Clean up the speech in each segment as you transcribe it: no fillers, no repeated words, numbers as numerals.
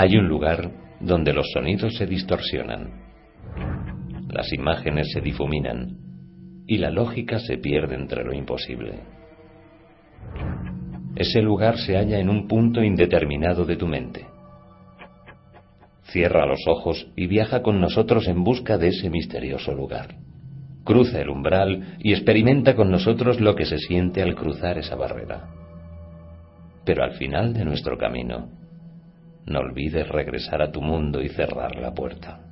hay un lugar donde los sonidos se distorsionan, las imágenes se difuminan y la lógica se pierde entre lo imposible. Ese lugar se halla en un punto indeterminado de tu mente. Cierra los ojos y viaja con nosotros en busca de ese misterioso lugar. Cruza el umbral y experimenta con nosotros lo que se siente al cruzar esa barrera. Pero al final de nuestro camino, no olvides regresar a tu mundo y cerrar la puerta.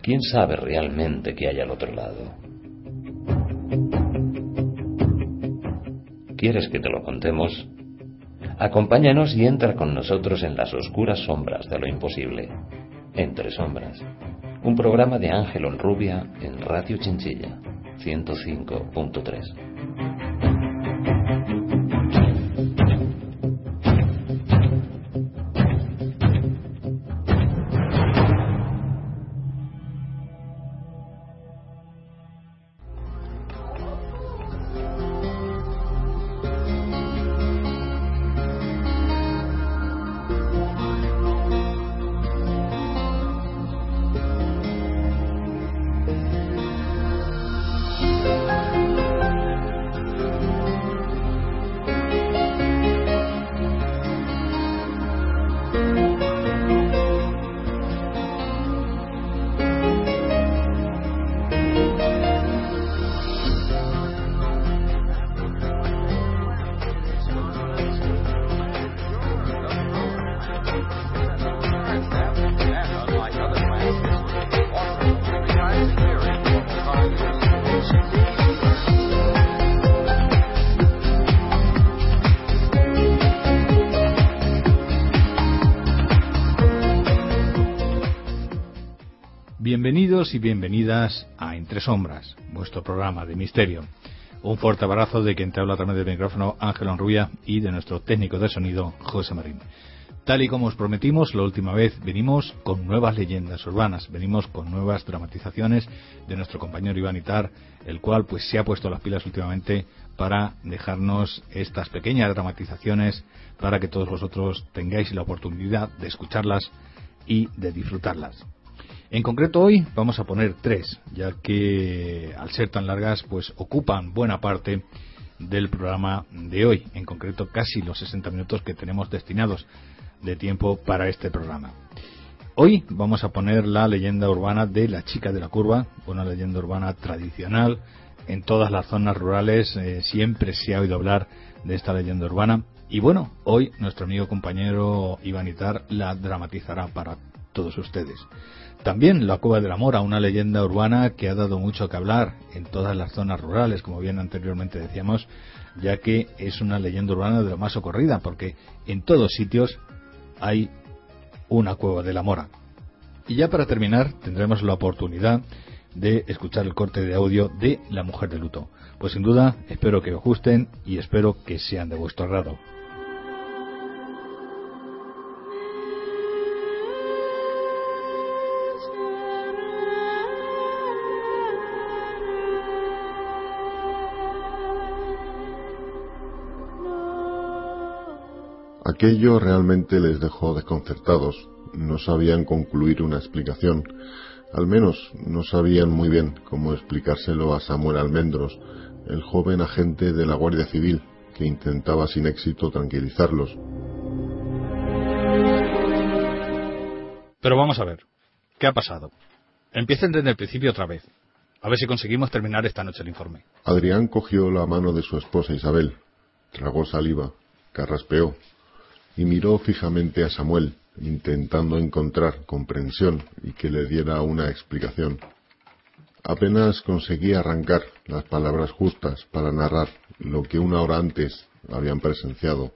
¿Quién sabe realmente qué hay al otro lado? ¿Quieres que te lo contemos? Acompáñanos y entra con nosotros en las oscuras sombras de lo imposible. Entre Sombras. Un programa de Ángel Onrubia en Radio Chinchilla, 105.3. Bienvenidos y bienvenidas a Entre Sombras, vuestro programa de misterio. Un fuerte abrazo de quien te habla a través del micrófono, Ángel Onrubia, y de nuestro técnico de sonido, José Marín. Tal y como os prometimos, la última vez venimos con nuevas leyendas urbanas, venimos con nuevas dramatizaciones de nuestro compañero Iván Itar, el cual pues se ha puesto las pilas últimamente para dejarnos estas pequeñas dramatizaciones para que todos vosotros tengáis la oportunidad de escucharlas y de disfrutarlas. En concreto hoy vamos a poner tres, ya que al ser tan largas pues ocupan buena parte del programa de hoy, en concreto casi los 60 minutos que tenemos destinados de tiempo para este programa. Hoy vamos a poner la leyenda urbana de La Chica de la Curva, una leyenda urbana tradicional. En todas las zonas rurales siempre se ha oído hablar de esta leyenda urbana y bueno, hoy nuestro amigo compañero Iván Itar la dramatizará para todos ustedes. También La Cueva de la Mora, una leyenda urbana que ha dado mucho que hablar en todas las zonas rurales, como bien anteriormente decíamos, ya que es una leyenda urbana de lo más socorrida, porque en todos sitios hay una Cueva de la Mora. Y ya para terminar, tendremos la oportunidad de escuchar el corte de audio de La Mujer de Luto. Pues sin duda, espero que os gusten y espero que sean de vuestro agrado. Aquello realmente les dejó desconcertados. No sabían concluir una explicación. Al menos no sabían muy bien cómo explicárselo a Samuel Almendros, el joven agente de la Guardia Civil, que intentaba sin éxito tranquilizarlos. Pero vamos a ver, ¿qué ha pasado? Empiecen desde el principio otra vez. A ver si conseguimos terminar esta noche el informe. Adrián cogió la mano de su esposa Isabel, tragó saliva, carraspeó y miró fijamente a Samuel, intentando encontrar comprensión y que le diera una explicación. Apenas conseguía arrancar las palabras justas para narrar lo que una hora antes habían presenciado,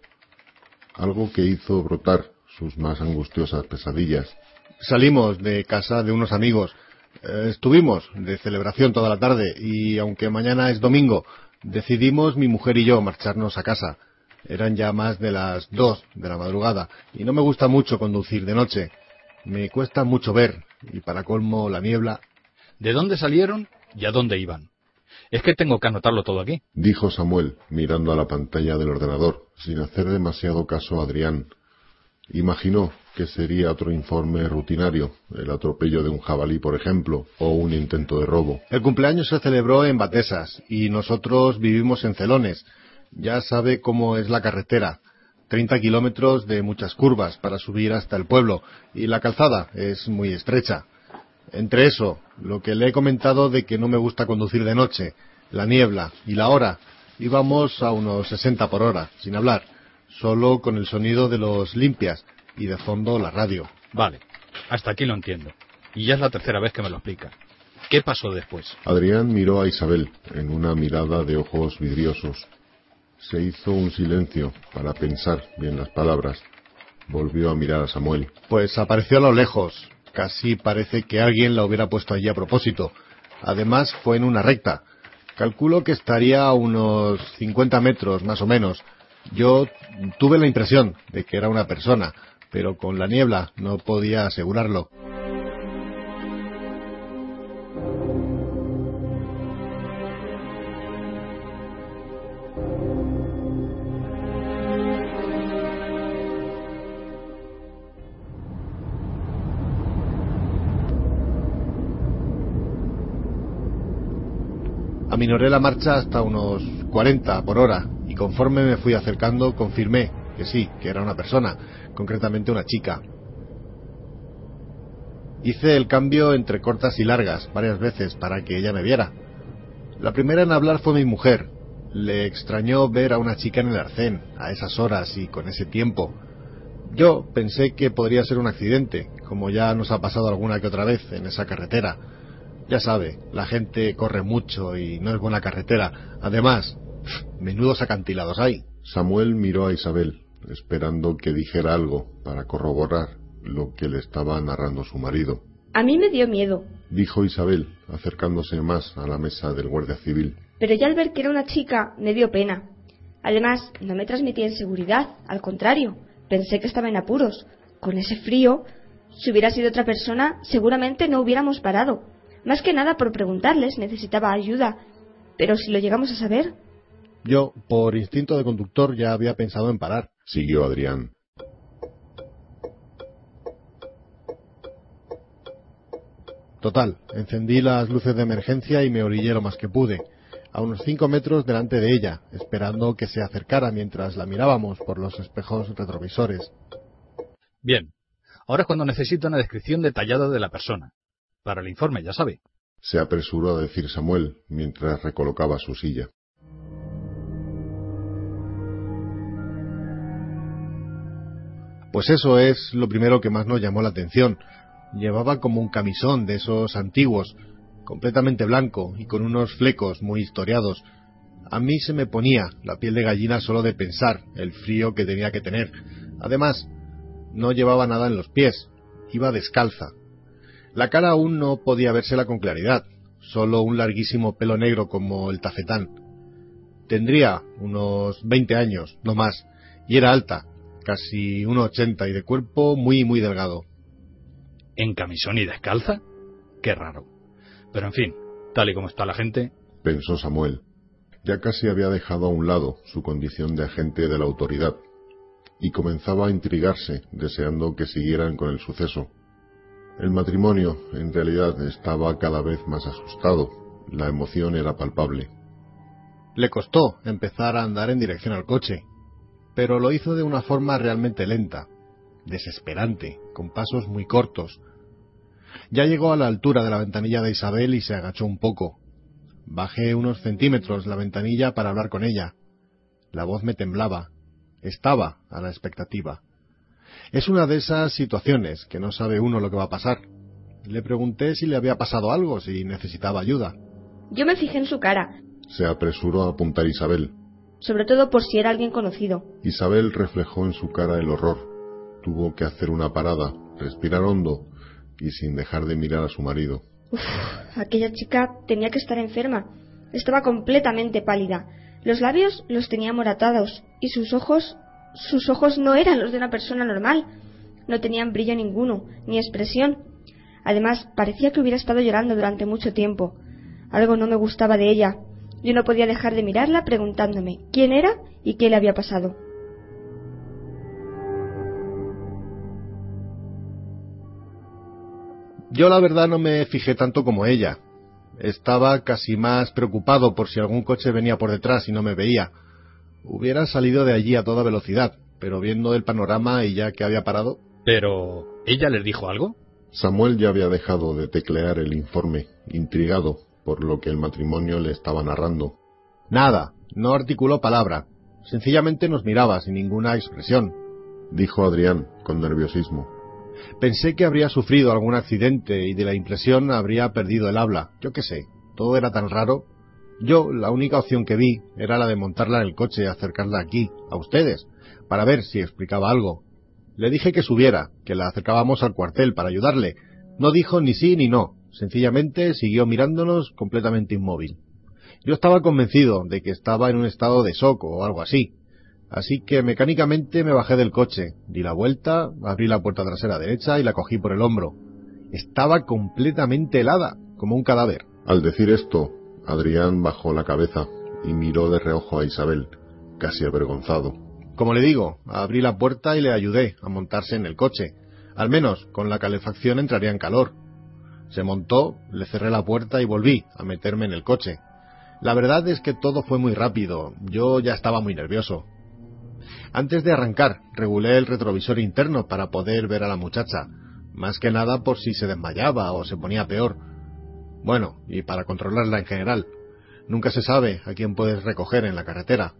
algo que hizo brotar sus más angustiosas pesadillas. Salimos de casa de unos amigos. Estuvimos de celebración toda la tarde y, aunque mañana es domingo, decidimos mi mujer y yo marcharnos a casa. Eran ya más de las 2 de la madrugada y no me gusta mucho conducir de noche. Me cuesta mucho ver y, para colmo, la niebla. ¿De dónde salieron y a dónde iban? Es que tengo que anotarlo todo aquí, dijo Samuel, mirando a la pantalla del ordenador, sin hacer demasiado caso a Adrián. Imaginó que sería otro informe rutinario, el atropello de un jabalí, por ejemplo, o un intento de robo. El cumpleaños se celebró en Batesas y nosotros vivimos en Celones. Ya sabe cómo es la carretera. 30 kilómetros de muchas curvas para subir hasta el pueblo, y la calzada es muy estrecha. Entre eso, lo que le he comentado de que no me gusta conducir de noche, la niebla y la hora, íbamos a unos 60 por hora, sin hablar, solo con el sonido de los limpias y de fondo la radio. Vale, hasta aquí lo entiendo. Y ya es la tercera vez que me lo explica. ¿Qué pasó después? Adrián miró a Isabel en una mirada de ojos vidriosos. Se hizo un silencio para pensar bien las palabras. Volvió a mirar a Samuel. Pues apareció a lo lejos. Casi parece que alguien la hubiera puesto allí a propósito. Además fue en una recta. Calculo que estaría a unos 50 metros más o menos. Yo tuve la impresión de que era una persona, pero con la niebla no podía asegurarlo. Aminoré la marcha hasta unos 40 por hora y conforme me fui acercando confirmé que sí, que era una persona, concretamente una chica. Hice el cambio entre cortas y largas varias veces para que ella me viera. La primera en hablar fue mi mujer. Le extrañó ver a una chica en el arcén, a esas horas y con ese tiempo. Yo pensé que podría ser un accidente, como ya nos ha pasado alguna que otra vez en esa carretera. Ya sabe, la gente corre mucho y no es buena carretera. Además, menudos acantilados hay. Samuel miró a Isabel, esperando que dijera algo para corroborar lo que le estaba narrando su marido. A mí me dio miedo, dijo Isabel, acercándose más a la mesa del guardia civil. Pero ya al ver que era una chica, me dio pena. Además, no me transmitía inseguridad, al contrario, pensé que estaba en apuros. Con ese frío, si hubiera sido otra persona, seguramente no hubiéramos parado. Más que nada por preguntarles, necesitaba ayuda. Pero si lo llegamos a saber... Yo, por instinto de conductor, ya había pensado en parar, siguió Adrián. Total, encendí las luces de emergencia y me orillé lo más que pude, a unos 5 metros delante de ella, esperando que se acercara mientras la mirábamos por los espejos retrovisores. Bien, ahora es cuando necesito una descripción detallada de la persona. Para el informe, ya sabe. Se apresuró a decir Samuel mientras recolocaba su silla. Pues eso es lo primero que más nos llamó la atención. Llevaba como un camisón de esos antiguos, completamente blanco y con unos flecos muy historiados. A mí se me ponía la piel de gallina solo de pensar el frío que tenía que tener. Además, no llevaba nada en los pies, iba descalza. La cara aún no podía vérsela con claridad, solo un larguísimo pelo negro como el tafetán. Tendría unos 20 años, no más, y era alta. Casi 1,80 y de cuerpo muy, muy delgado. ¿En camisón y descalza? Qué raro. Pero en fin, tal y como está la gente... pensó Samuel. Ya casi había dejado a un lado su condición de agente de la autoridad y comenzaba a intrigarse, deseando que siguieran con el suceso. El matrimonio, en realidad, estaba cada vez más asustado. La emoción era palpable. Le costó empezar a andar en dirección al coche, pero lo hizo de una forma realmente lenta, desesperante, con pasos muy cortos. Ya llegó a la altura de la ventanilla de Isabel y se agachó un poco. Bajé unos centímetros la ventanilla para hablar con ella. La voz me temblaba. Estaba a la expectativa. Es una de esas situaciones que no sabe uno lo que va a pasar. Le pregunté si le había pasado algo, si necesitaba ayuda. Yo me fijé en su cara, se apresuró a apuntar Isabel. Sobre todo por si era alguien conocido. Isabel reflejó en su cara el horror. Tuvo que hacer una parada, respirar hondo y sin dejar de mirar a su marido. Uf, aquella chica tenía que estar enferma. Estaba completamente pálida. Los labios los tenía amoratados y sus ojos no eran los de una persona normal. No tenían brillo ninguno, ni expresión. Además, parecía que hubiera estado llorando durante mucho tiempo. Algo no me gustaba de ella. Yo no podía dejar de mirarla preguntándome quién era y qué le había pasado. Yo la verdad no me fijé tanto como ella. Estaba casi más preocupado por si algún coche venía por detrás y no me veía. Hubiera salido de allí a toda velocidad, pero viendo el panorama y ya que había parado... ¿Pero ella les dijo algo? Samuel ya había dejado de teclear el informe, intrigado por lo que el matrimonio le estaba narrando. Nada, no articuló palabra. Sencillamente nos miraba sin ninguna expresión, dijo Adrián con nerviosismo. Pensé que habría sufrido algún accidente y de la impresión habría perdido el habla. Yo qué sé, todo era tan raro. Yo, la única opción que vi era la de montarla en el coche y acercarla aquí, a ustedes, para ver si explicaba algo. Le dije que subiera, que la acercábamos al cuartel para ayudarle. No dijo ni sí ni no, sencillamente siguió mirándonos completamente inmóvil. Yo estaba convencido de que estaba en un estado de shock o algo así. Así que mecánicamente me bajé del coche, di la vuelta, abrí la puerta trasera derecha y la cogí por el hombro. Estaba completamente helada, como un cadáver. Al decir esto, Adrián bajó la cabeza y miró de reojo a Isabel, casi avergonzado. Como le digo, abrí la puerta y le ayudé a montarse en el coche. Al menos, con la calefacción entraría en calor. Se montó, le cerré la puerta y volví a meterme en el coche. La verdad es que todo fue muy rápido, yo ya estaba muy nervioso. Antes de arrancar, regulé el retrovisor interno para poder ver a la muchacha, más que nada por si se desmayaba o se ponía peor. Bueno, y para controlarla en general. Nunca se sabe a quién puedes recoger en la carretera.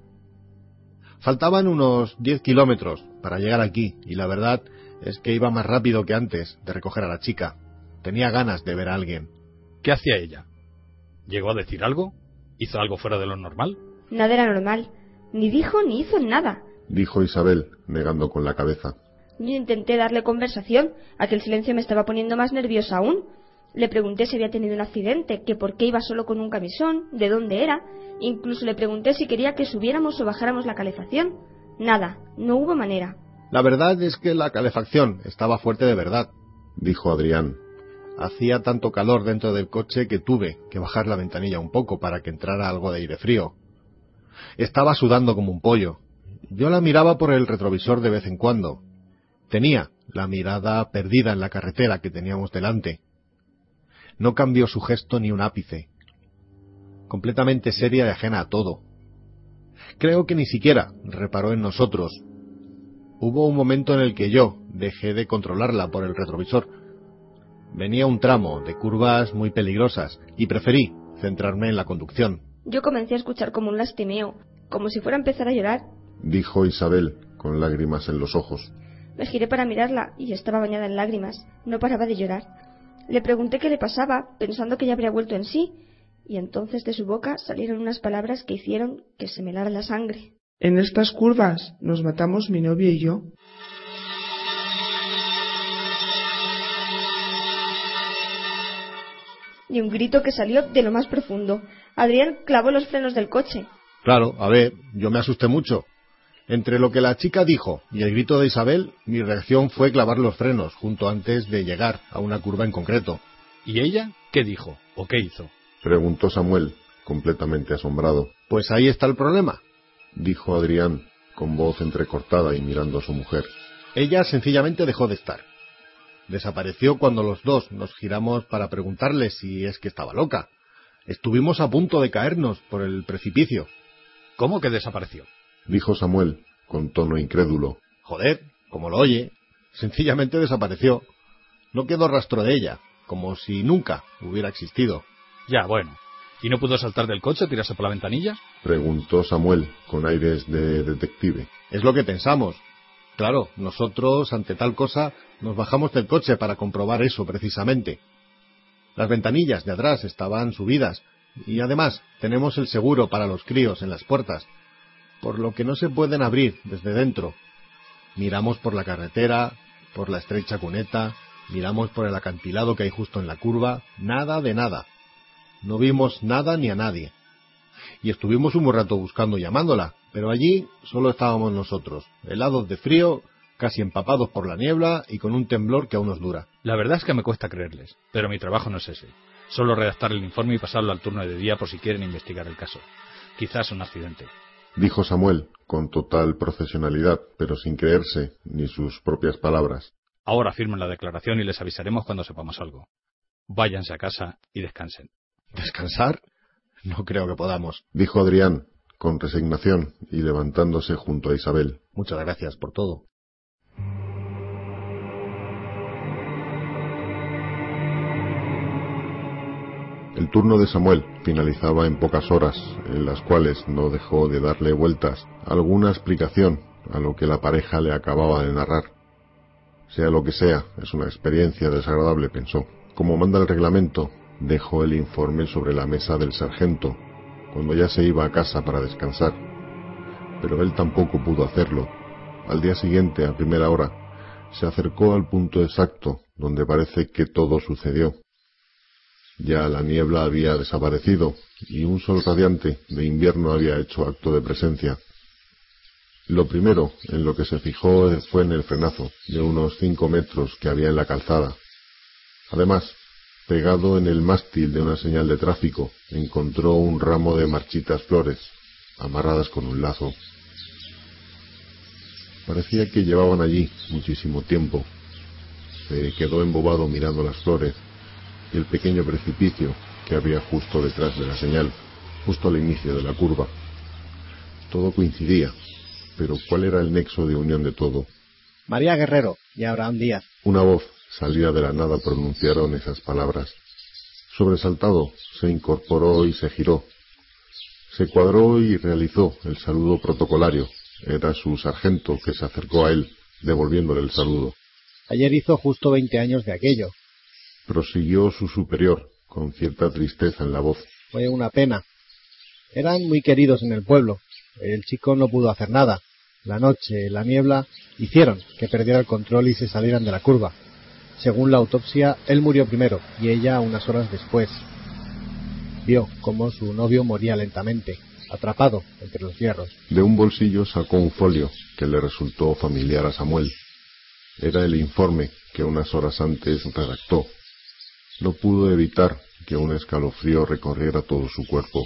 Faltaban unos 10 kilómetros para llegar aquí, y la verdad es que iba más rápido que antes de recoger a la chica. Tenía ganas de ver a alguien. ¿Qué hacía ella? ¿Llegó a decir algo? ¿Hizo algo fuera de lo normal? Nada era normal. Ni dijo ni hizo nada, dijo Isabel, negando con la cabeza. Yo intenté darle conversación. Aquel silencio me estaba poniendo más nerviosa aún. Le pregunté si había tenido un accidente, que por qué iba solo con un camisón, de dónde era. Incluso le pregunté si quería que subiéramos o bajáramos la calefacción. Nada, no hubo manera. La verdad es que la calefacción estaba fuerte de verdad, dijo Adrián. Hacía tanto calor dentro del coche que tuve que bajar la ventanilla un poco para que entrara algo de aire frío. Estaba sudando como un pollo. Yo la miraba por el retrovisor de vez en cuando. Tenía la mirada perdida en la carretera que teníamos delante. No cambió su gesto ni un ápice. Completamente seria y ajena a todo. Creo que ni siquiera reparó en nosotros. Hubo un momento en el que yo dejé de controlarla por el retrovisor. Venía un tramo de curvas muy peligrosas y preferí centrarme en la conducción. Yo comencé a escuchar como un lastimeo, como si fuera a empezar a llorar, dijo Isabel, con lágrimas en los ojos. Me giré para mirarla y estaba bañada en lágrimas. No paraba de llorar. Le pregunté qué le pasaba, pensando que ya habría vuelto en sí, y entonces de su boca salieron unas palabras que hicieron que se me helara la sangre. En estas curvas nos matamos mi novio y yo. Y un grito que salió de lo más profundo. Adrián clavó los frenos del coche. Claro, a ver, yo me asusté mucho. Entre lo que la chica dijo y el grito de Isabel, mi reacción fue clavar los frenos junto antes de llegar a una curva en concreto. ¿Y ella qué dijo o qué hizo?, preguntó Samuel, completamente asombrado. Pues ahí está el problema, dijo Adrián, con voz entrecortada y mirando a su mujer. Ella sencillamente dejó de estar. Desapareció cuando los dos nos giramos para preguntarle si es que estaba loca. Estuvimos a punto de caernos por el precipicio. ¿Cómo que desapareció?, dijo Samuel, con tono incrédulo. Joder, como lo oye. Sencillamente desapareció. No quedó rastro de ella, como si nunca hubiera existido. Ya, bueno. ¿Y no pudo saltar del coche o tirarse por la ventanilla?, preguntó Samuel, con aires de detective. Es lo que pensamos. Claro, nosotros, ante tal cosa, nos bajamos del coche para comprobar eso precisamente. Las ventanillas de atrás estaban subidas, y además tenemos el seguro para los críos en las puertas, por lo que no se pueden abrir desde dentro. Miramos por la carretera, por la estrecha cuneta, miramos por el acantilado que hay justo en la curva, nada de nada. No vimos nada ni a nadie. Y estuvimos un buen rato buscando y llamándola, pero allí solo estábamos nosotros, helados de frío, casi empapados por la niebla y con un temblor que aún nos dura. La verdad es que me cuesta creerles, pero mi trabajo no es ese. Solo redactar el informe y pasarlo al turno de día por si quieren investigar el caso. Quizás un accidente, dijo Samuel, con total profesionalidad, pero sin creerse ni sus propias palabras. Ahora firmen la declaración y les avisaremos cuando sepamos algo. Váyanse a casa y descansen. ¿Descansar? No creo que podamos, dijo Adrián, con resignación, y levantándose junto a Isabel. Muchas gracias por todo. El turno de Samuel finalizaba en pocas horas, en las cuales no dejó de darle vueltas alguna explicación a lo que la pareja le acababa de narrar. Sea lo que sea, es una experiencia desagradable, pensó. Como manda el reglamento, dejó el informe sobre la mesa del sargento, cuando ya se iba a casa para descansar. Pero él tampoco pudo hacerlo. Al día siguiente, a primera hora, se acercó al punto exacto donde parece que todo sucedió. Ya la niebla había desaparecido y un sol radiante de invierno había hecho acto de presencia. Lo primero en lo que se fijó fue en el frenazo de unos 5 metros que había en la calzada. Además, pegado en el mástil de una señal de tráfico, encontró un ramo de marchitas flores, amarradas con un lazo. Parecía que llevaban allí muchísimo tiempo. Se quedó embobado mirando las flores y el pequeño precipicio que había justo detrás de la señal, justo al inicio de la curva. Todo coincidía. Pero ¿cuál era el nexo de unión de todo? María Guerrero y Abraham Díaz. Una voz salida de la nada pronunciaron esas palabras. Sobresaltado, se incorporó y se giró. Se cuadró y realizó el saludo protocolario. Era su sargento que se acercó a él, devolviéndole el saludo. Ayer hizo justo 20 años de aquello. Prosiguió su superior, con cierta tristeza en la voz. Fue una pena. Eran muy queridos en el pueblo. El chico no pudo hacer nada. La noche, la niebla, hicieron que perdiera el control y se salieran de la curva. Según la autopsia, él murió primero y ella unas horas después. Vio cómo su novio moría lentamente, atrapado entre los hierros. De un bolsillo sacó un folio que le resultó familiar a Samuel. Era el informe que unas horas antes redactó. No pudo evitar que un escalofrío recorriera todo su cuerpo.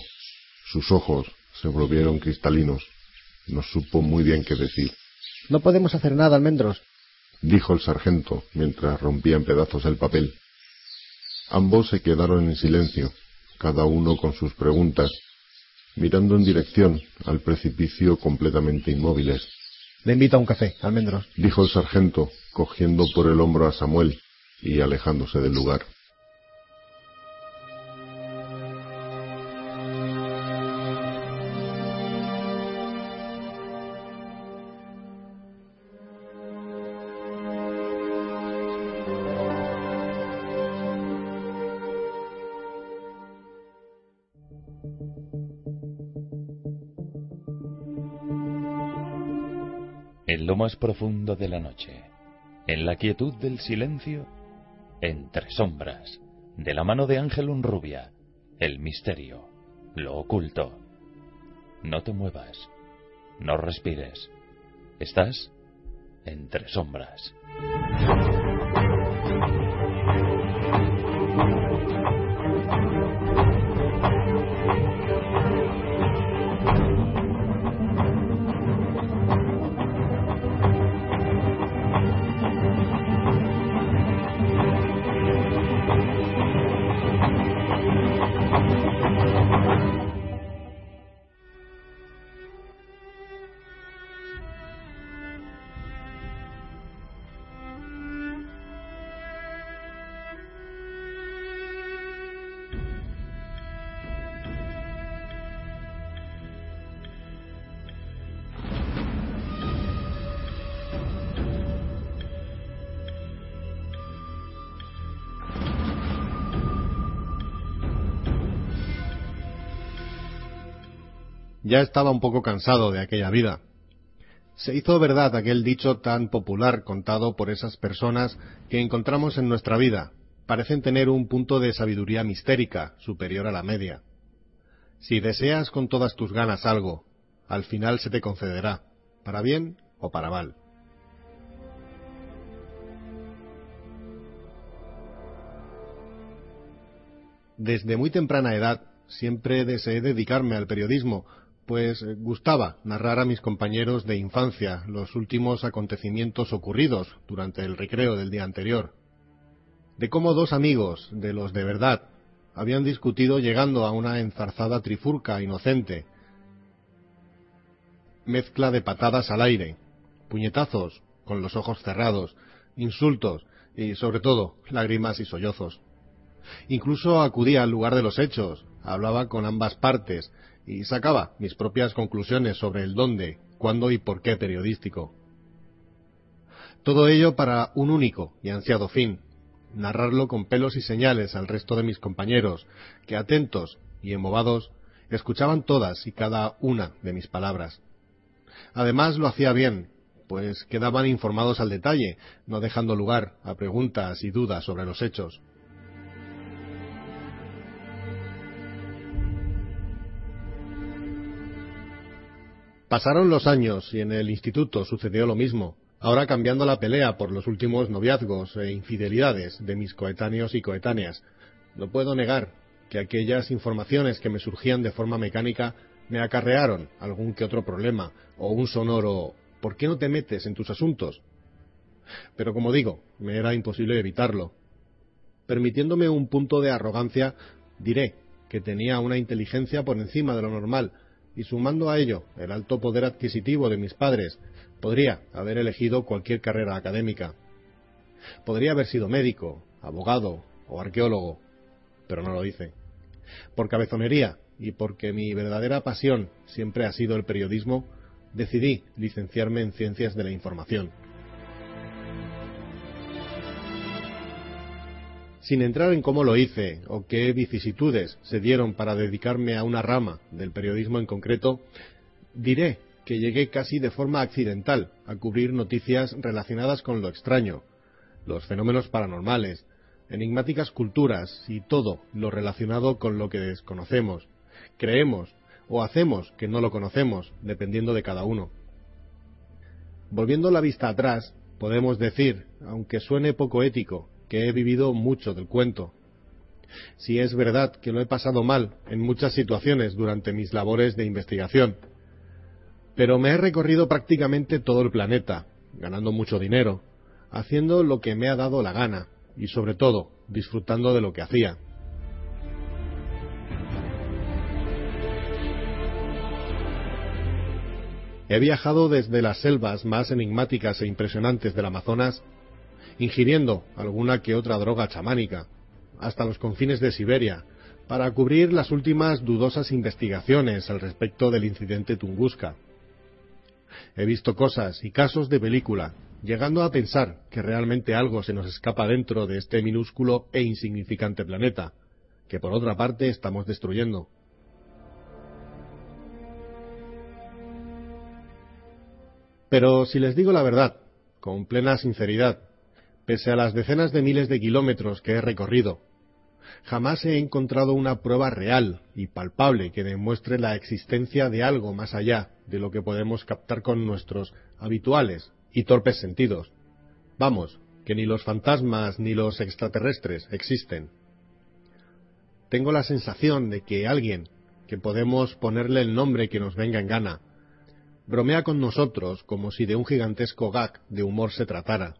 Sus ojos se volvieron cristalinos. No supo muy bien qué decir. No podemos hacer nada, Almendros, dijo el sargento mientras rompía en pedazos el papel. Ambos se quedaron en silencio, cada uno con sus preguntas, mirando en dirección al precipicio completamente inmóviles. Le invito a un café, Almendros, dijo el sargento, cogiendo por el hombro a Samuel y alejándose del lugar. En lo más profundo de la noche, en la quietud del silencio, entre sombras, de la mano de Ángel Onrubia, el misterio, lo oculto. No te muevas, no respires, estás entre sombras. Ya estaba un poco cansado de aquella vida. Se hizo verdad aquel dicho tan popular contado por esas personas que encontramos en nuestra vida. Parecen tener un punto de sabiduría mistérica superior a la media. Si deseas con todas tus ganas algo, al final se te concederá, para bien o para mal. Desde muy temprana edad siempre deseé dedicarme al periodismo, pues gustaba narrar a mis compañeros de infancia los últimos acontecimientos ocurridos durante el recreo del día anterior, de cómo dos amigos, de los de verdad, habían discutido llegando a una enzarzada trifurca inocente, mezcla de patadas al aire, puñetazos con los ojos cerrados, insultos y, sobre todo, lágrimas y sollozos. Incluso acudía al lugar de los hechos, hablaba con ambas partes y sacaba mis propias conclusiones sobre el dónde, cuándo y por qué periodístico. Todo ello para un único y ansiado fin: narrarlo con pelos y señales al resto de mis compañeros, que atentos y emovados escuchaban todas y cada una de mis palabras. Además lo hacía bien, pues quedaban informados al detalle, no dejando lugar a preguntas y dudas sobre los hechos. Pasaron los años y en el instituto sucedió lo mismo, ahora cambiando la pelea por los últimos noviazgos e infidelidades de mis coetáneos y coetáneas. No puedo negar que aquellas informaciones que me surgían de forma mecánica me acarrearon algún que otro problema o un sonoro ¿por qué no te metes en tus asuntos? Pero como digo, me era imposible evitarlo. Permitiéndome un punto de arrogancia, diré que tenía una inteligencia por encima de lo normal, y sumando a ello el alto poder adquisitivo de mis padres, podría haber elegido cualquier carrera académica. Podría haber sido médico, abogado o arqueólogo, pero no lo hice. Por cabezonería y porque mi verdadera pasión siempre ha sido el periodismo, decidí licenciarme en Ciencias de la Información. Sin entrar en cómo lo hice o qué vicisitudes se dieron para dedicarme a una rama del periodismo en concreto, diré que llegué casi de forma accidental a cubrir noticias relacionadas con lo extraño, los fenómenos paranormales, enigmáticas culturas y todo lo relacionado con lo que desconocemos, creemos o hacemos que no lo conocemos, dependiendo de cada uno. Volviendo la vista atrás, podemos decir, aunque suene poco ético, que he vivido mucho del cuento. Si es verdad que lo he pasado mal en muchas situaciones durante mis labores de investigación, pero me he recorrido prácticamente todo el planeta, ganando mucho dinero, haciendo lo que me ha dado la gana y, sobre todo, disfrutando de lo que hacía. He viajado desde las selvas más enigmáticas e impresionantes del Amazonas, ingiriendo alguna que otra droga chamánica, hasta los confines de Siberia, para cubrir las últimas dudosas investigaciones al respecto del incidente Tunguska. He visto cosas y casos de película, llegando a pensar que realmente algo se nos escapa dentro de este minúsculo e insignificante planeta, que por otra parte estamos destruyendo. Pero si les digo la verdad, con plena sinceridad, pese a las decenas de miles de kilómetros que he recorrido, jamás he encontrado una prueba real y palpable que demuestre la existencia de algo más allá de lo que podemos captar con nuestros habituales y torpes sentidos. Vamos, que ni los fantasmas ni los extraterrestres existen. Tengo la sensación de que alguien, que podemos ponerle el nombre que nos venga en gana, bromea con nosotros como si de un gigantesco gag de humor se tratara.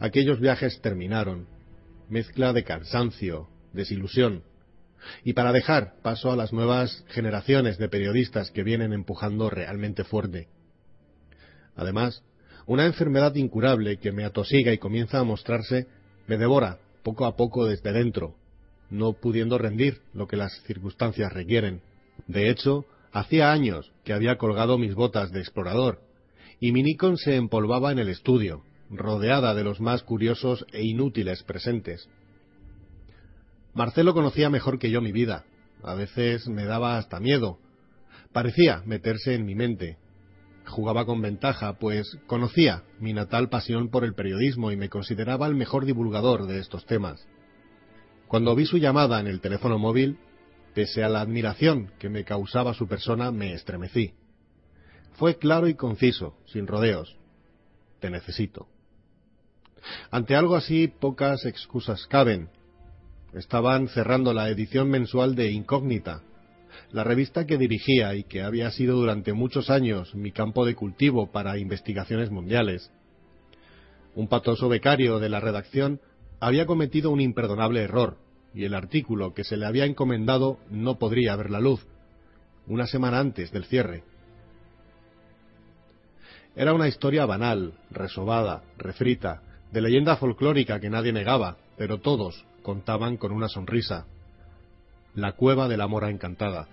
Aquellos viajes terminaron, mezcla de cansancio, desilusión, y para dejar paso a las nuevas generaciones de periodistas que vienen empujando realmente fuerte. Además, una enfermedad incurable que me atosiga y comienza a mostrarse me devora poco a poco desde dentro, no pudiendo rendir lo que las circunstancias requieren. De hecho, hacía años que había colgado mis botas de explorador, y mi Nikon se empolvaba en el estudio, rodeada de los más curiosos e inútiles presentes. Marcelo conocía mejor que yo mi vida. A veces me daba hasta miedo. Parecía meterse en mi mente. Jugaba con ventaja, pues conocía mi natal pasión por el periodismo y me consideraba el mejor divulgador de estos temas. Cuando vi su llamada en el teléfono móvil, pese a la admiración que me causaba su persona, me estremecí. Fue claro y conciso, sin rodeos. Te necesito. Ante algo así, pocas excusas caben. Estaban cerrando la edición mensual de Incógnita, La revista que dirigía y que había sido durante muchos años mi campo de cultivo para investigaciones mundiales. Un patoso becario de la redacción había cometido un imperdonable error, y el artículo que se le había encomendado no podría ver la luz, una semana antes del cierre. Era una historia banal, resobada, refrita, de leyenda folclórica que nadie negaba, pero todos contaban con una sonrisa. La Cueva de la Mora Encantada.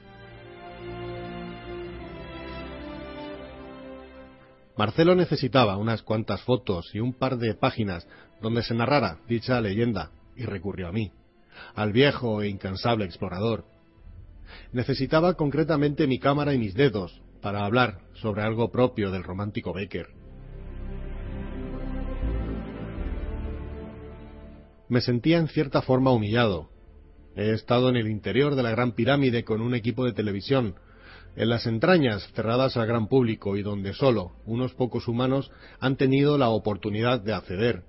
Marcelo necesitaba unas cuantas fotos y un par de páginas donde se narrara dicha leyenda, y recurrió a mí, al viejo e incansable explorador. Necesitaba concretamente mi cámara y mis dedos para hablar sobre algo propio del romántico Becker. Me sentía en cierta forma humillado. He estado en el interior de la Gran Pirámide con un equipo de televisión, en las entrañas cerradas al gran público y donde solo unos pocos humanos han tenido la oportunidad de acceder.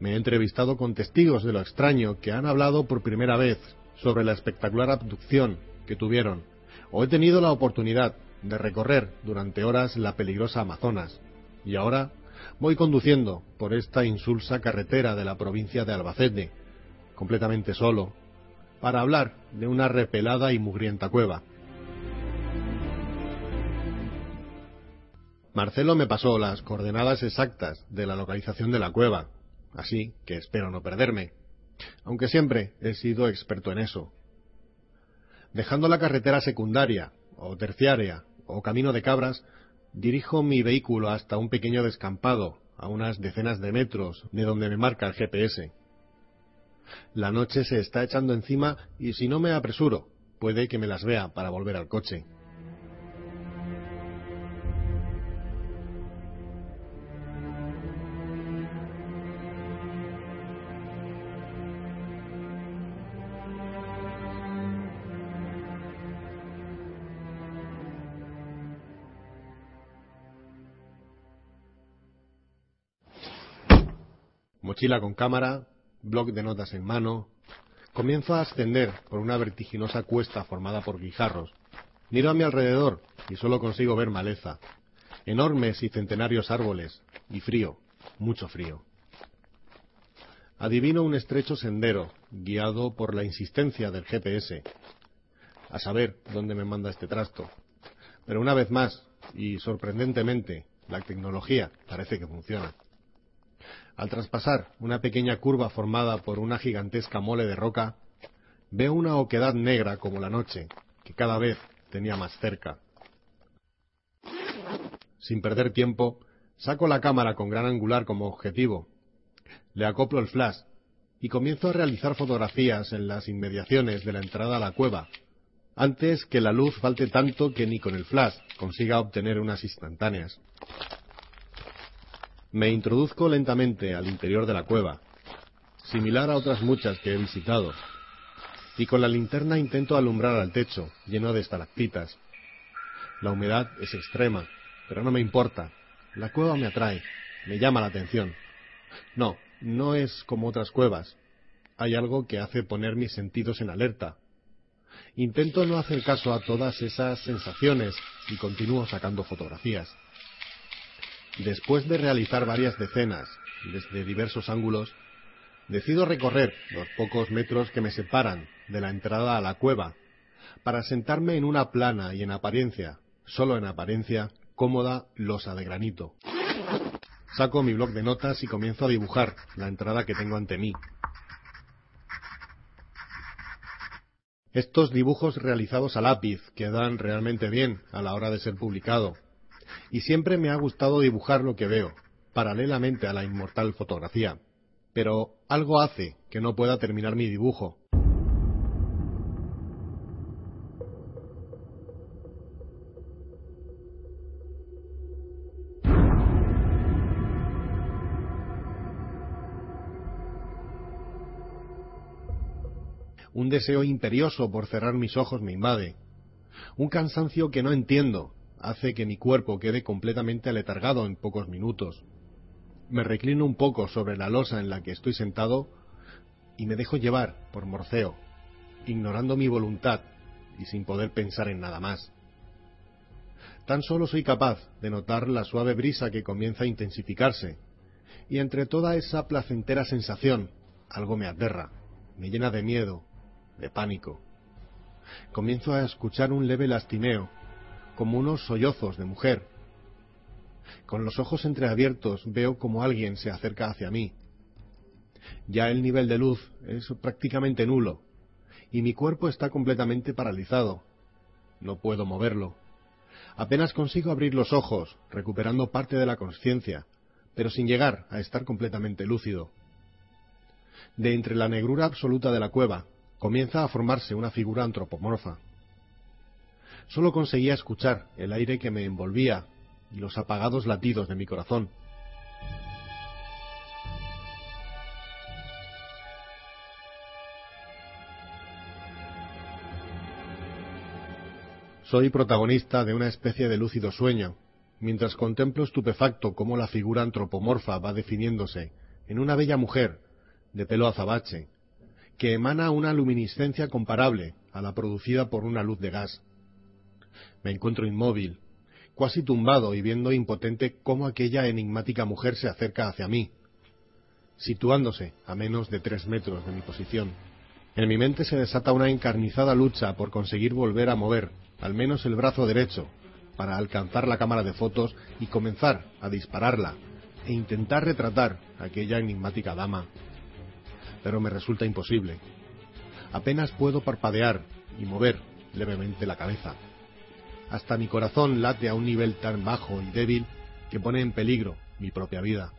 Me he entrevistado con testigos de lo extraño que han hablado por primera vez sobre la espectacular abducción que tuvieron, o he tenido la oportunidad de recorrer durante horas la peligrosa Amazonas, y ahora voy conduciendo por esta insulsa carretera de la provincia de Albacete, completamente solo, para hablar de una repelada y mugrienta cueva. Marcelo me pasó las coordenadas exactas de la localización de la cueva, así que espero no perderme, aunque siempre he sido experto en eso. Dejando la carretera secundaria, o terciaria, o camino de cabras, dirijo mi vehículo hasta un pequeño descampado, a unas decenas de metros de donde me marca el GPS. La noche se está echando encima y si no me apresuro, puede que me las vea para volver al coche. Mochila con cámara, bloc de notas en mano, comienzo a ascender por una vertiginosa cuesta formada por guijarros. Miro a mi alrededor y solo consigo ver maleza, enormes y centenarios árboles, y frío, mucho frío. Adivino un estrecho sendero, guiado por la insistencia del GPS. A saber dónde me manda este trasto. Pero una vez más, y sorprendentemente, la tecnología parece que funciona. Al traspasar una pequeña curva formada por una gigantesca mole de roca, veo una oquedad negra como la noche, que cada vez tenía más cerca. Sin perder tiempo, saco la cámara con gran angular como objetivo, le acoplo el flash y comienzo a realizar fotografías en las inmediaciones de la entrada a la cueva, antes que la luz falte tanto que ni con el flash consiga obtener unas instantáneas. Me introduzco lentamente al interior de la cueva, similar a otras muchas que he visitado, y con la linterna intento alumbrar al techo, lleno de estalactitas. La humedad es extrema, pero no me importa. La cueva me atrae, me llama la atención. No es como otras cuevas. Hay algo que hace poner mis sentidos en alerta. Intento no hacer caso a todas esas sensaciones y continúo sacando fotografías. Después de realizar varias decenas, desde diversos ángulos, decido recorrer los pocos metros que me separan de la entrada a la cueva, para sentarme en una plana y en apariencia, solo en apariencia, cómoda losa de granito. Saco mi bloc de notas y comienzo a dibujar la entrada que tengo ante mí. Estos dibujos realizados a lápiz quedan realmente bien a la hora de ser publicado. Y siempre me ha gustado dibujar lo que veo, paralelamente a la inmortal fotografía. Pero algo hace que no pueda terminar mi dibujo. Un deseo imperioso por cerrar mis ojos me invade. Un cansancio que no entiendo hace que mi cuerpo quede completamente aletargado en pocos minutos. Me reclino un poco sobre la losa en la que estoy sentado y me dejo llevar por Morfeo, ignorando mi voluntad y sin poder pensar en nada más. Tan solo soy capaz de notar la suave brisa que comienza a intensificarse, y entre toda esa placentera sensación, algo me aterra, me llena de miedo, de pánico. Comienzo a escuchar un leve lastimeo, como unos sollozos de mujer. Con los ojos entreabiertos veo como alguien se acerca hacia mí. Ya el nivel de luz es prácticamente nulo, y mi cuerpo está completamente paralizado. No puedo moverlo. Apenas consigo abrir los ojos, recuperando parte de la conciencia, pero sin llegar a estar completamente lúcido. De entre la negrura absoluta de la cueva, comienza a formarse una figura antropomorfa. Solo conseguía escuchar el aire que me envolvía y los apagados latidos de mi corazón. Soy protagonista de una especie de lúcido sueño, mientras contemplo estupefacto cómo la figura antropomorfa va definiéndose en una bella mujer, de pelo azabache, que emana una luminiscencia comparable a la producida por una luz de gas. Me encuentro inmóvil, casi tumbado y viendo impotente cómo aquella enigmática mujer se acerca hacia mí, situándose a menos de 3 metros de mi posición. En mi mente se desata una encarnizada lucha por conseguir volver a mover al menos el brazo derecho para alcanzar la cámara de fotos y comenzar a dispararla e intentar retratar a aquella enigmática dama. Pero me resulta imposible. Apenas puedo parpadear y mover levemente la cabeza. Hasta mi corazón late a un nivel tan bajo y débil que pone en peligro mi propia vida.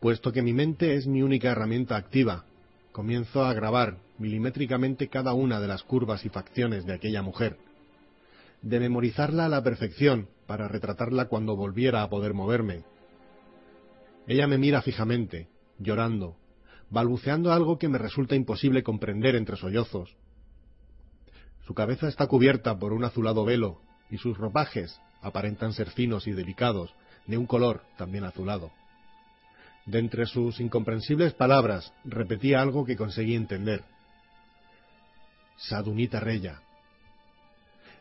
Puesto que mi mente es mi única herramienta activa, comienzo a grabar milimétricamente cada una de las curvas y facciones de aquella mujer, de memorizarla a la perfección para retratarla cuando volviera a poder moverme. Ella me mira fijamente, llorando, balbuceando algo que me resulta imposible comprender entre sollozos. Su cabeza está cubierta por un azulado velo y sus ropajes aparentan ser finos y delicados, de un color también azulado. De entre sus incomprensibles palabras repetía algo que conseguí entender: Sadunita Reya.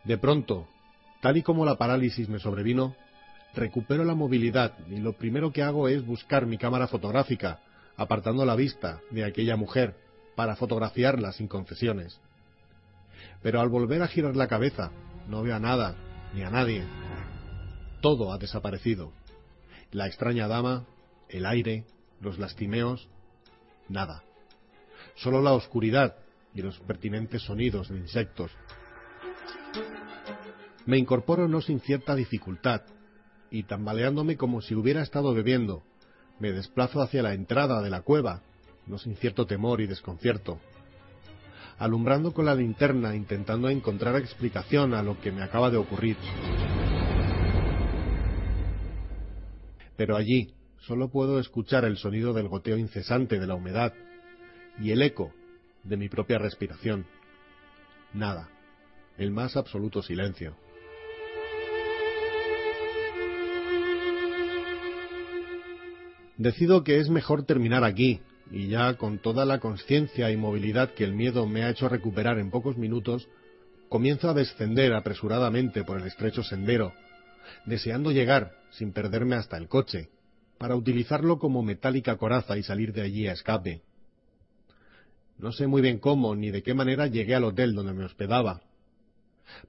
De pronto, tal y como la parálisis me sobrevino, recupero la movilidad y lo primero que hago es buscar mi cámara fotográfica, apartando la vista de aquella mujer para fotografiarla sin concesiones. Pero al volver a girar la cabeza, no veo a nada ni a nadie. Todo ha desaparecido. La extraña dama, el aire, los lastimeos, nada. Solo la oscuridad y los pertinentes sonidos de insectos. Me incorporo no sin cierta dificultad, y tambaleándome como si hubiera estado bebiendo, me desplazo hacia la entrada de la cueva, no sin cierto temor y desconcierto, alumbrando con la linterna intentando encontrar explicación a lo que me acaba de ocurrir. Pero allí solo puedo escuchar el sonido del goteo incesante de la humedad y el eco de mi propia respiración. Nada, el más absoluto silencio. Decido que es mejor terminar aquí, y ya con toda la conciencia y movilidad que el miedo me ha hecho recuperar en pocos minutos, comienzo a descender apresuradamente por el estrecho sendero, deseando llegar sin perderme hasta el coche, para utilizarlo como metálica coraza y salir de allí a escape. No sé muy bien cómo ni de qué manera llegué al hotel donde me hospedaba.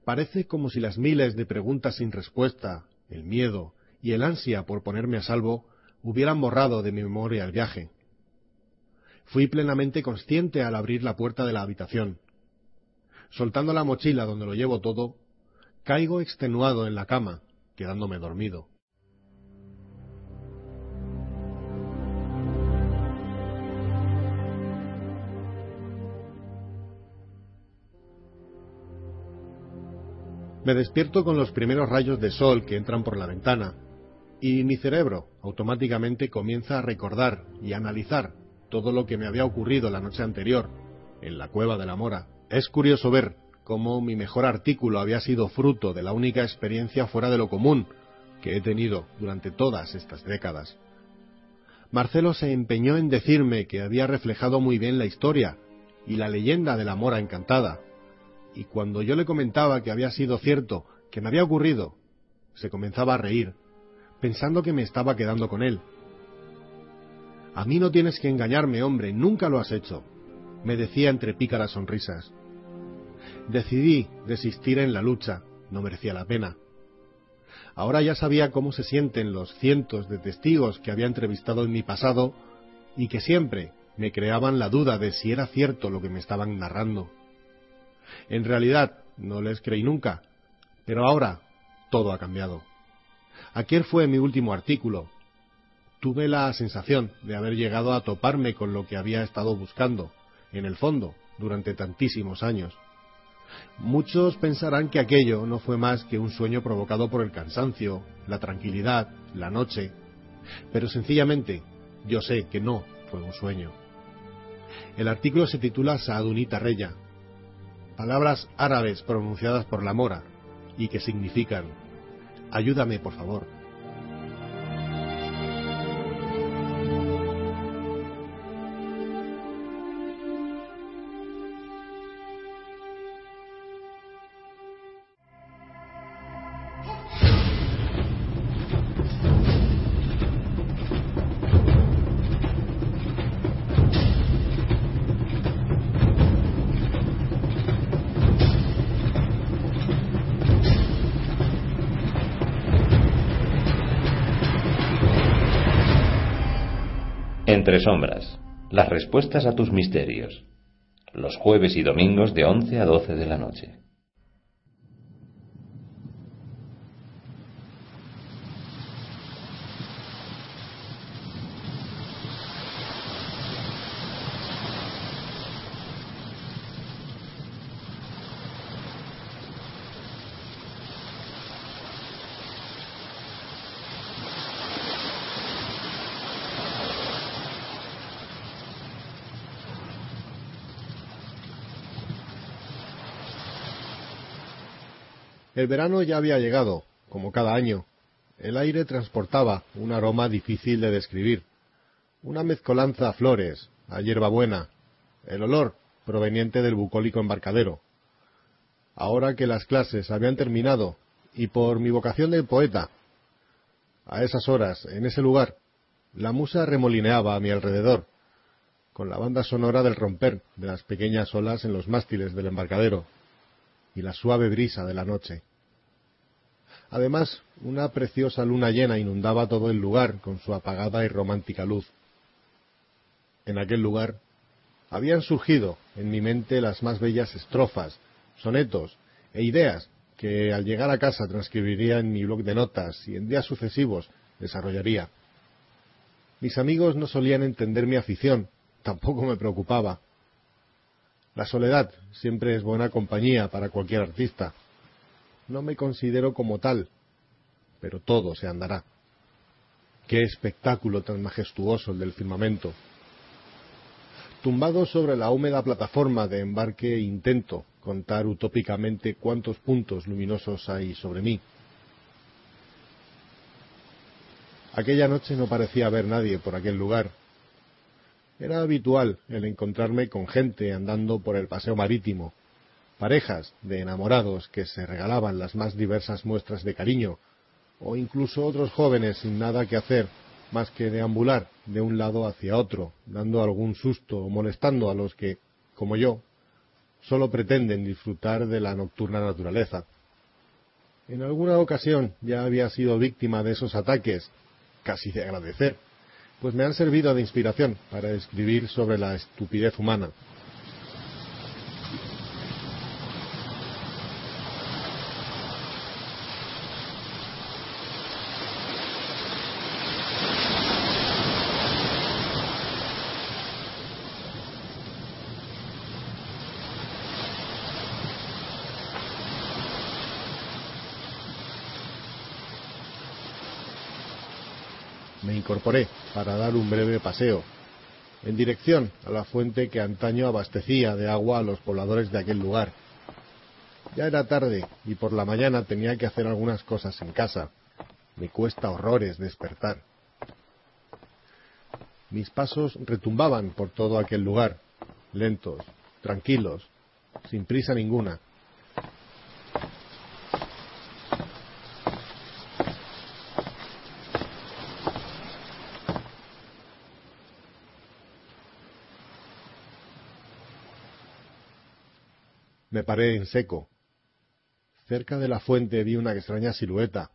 Parece como si las miles de preguntas sin respuesta, el miedo y el ansia por ponerme a salvo hubieran borrado de mi memoria el viaje. Fui plenamente consciente al abrir la puerta de la habitación. Soltando la mochila donde lo llevo todo, caigo extenuado en la cama, quedándome dormido. Me despierto con los primeros rayos de sol que entran por la ventana, y mi cerebro automáticamente comienza a recordar y a analizar todo lo que me había ocurrido la noche anterior, en la Cueva de la Mora. Es curioso ver cómo mi mejor artículo había sido fruto de la única experiencia fuera de lo común que he tenido durante todas estas décadas. Marcelo se empeñó en decirme que había reflejado muy bien la historia y la leyenda de la Mora Encantada, y cuando yo le comentaba que había sido cierto, que me había ocurrido, se comenzaba a reír, pensando que me estaba quedando con él. «A mí no tienes que engañarme, hombre, nunca lo has hecho», me decía entre pícaras sonrisas. Decidí desistir en la lucha, no merecía la pena. Ahora ya sabía cómo se sienten los cientos de testigos que había entrevistado en mi pasado y que siempre me creaban la duda de si era cierto lo que me estaban narrando. En realidad no les creí nunca, pero ahora todo ha cambiado. Aquel fue mi último artículo. Tuve la sensación de haber llegado a toparme con lo que había estado buscando, en el fondo, durante tantísimos años. Muchos pensarán que aquello no fue más que un sueño provocado por el cansancio, la tranquilidad, la noche, pero sencillamente yo sé que no fue un sueño. El artículo se titula Sadunita Reya, palabras árabes pronunciadas por la Mora y que significan «Ayúdame, por favor». Entre Sombras, las respuestas a tus misterios. Los jueves y domingos de 11 a 12 de la noche. El verano ya había llegado, como cada año. El aire transportaba un aroma difícil de describir. Una mezcolanza a flores, a hierbabuena, el olor proveniente del bucólico embarcadero. Ahora que las clases habían terminado, y por mi vocación de poeta, a esas horas, en ese lugar, la musa remolineaba a mi alrededor, con la banda sonora del romper de las pequeñas olas en los mástiles del embarcadero y la suave brisa de la noche. Además, una preciosa luna llena inundaba todo el lugar con su apagada y romántica luz. En aquel lugar habían surgido en mi mente las más bellas estrofas, sonetos e ideas que al llegar a casa transcribiría en mi blog de notas y en días sucesivos desarrollaría. Mis amigos no solían entender mi afición, tampoco me preocupaba. La soledad siempre es buena compañía para cualquier artista. No me considero como tal, pero todo se andará. ¡Qué espectáculo tan majestuoso el del firmamento! Tumbado sobre la húmeda plataforma de embarque intento contar utópicamente cuántos puntos luminosos hay sobre mí. Aquella noche no parecía haber nadie por aquel lugar. Era habitual el encontrarme con gente andando por el paseo marítimo, parejas de enamorados que se regalaban las más diversas muestras de cariño, o incluso otros jóvenes sin nada que hacer más que deambular de un lado hacia otro, dando algún susto o molestando a los que, como yo, solo pretenden disfrutar de la nocturna naturaleza. En alguna ocasión ya había sido víctima de esos ataques, casi de agradecer, pues me han servido de inspiración para escribir sobre la estupidez humana. Me incorporé para dar un breve paseo, en dirección a la fuente que antaño abastecía de agua a los pobladores de aquel lugar. Ya era tarde y por la mañana tenía que hacer algunas cosas en casa, Me cuesta horrores despertar. Mis pasos retumbaban por todo aquel lugar, lentos, tranquilos, sin prisa ninguna. Me paré en seco. Cerca de la fuente vi una extraña silueta.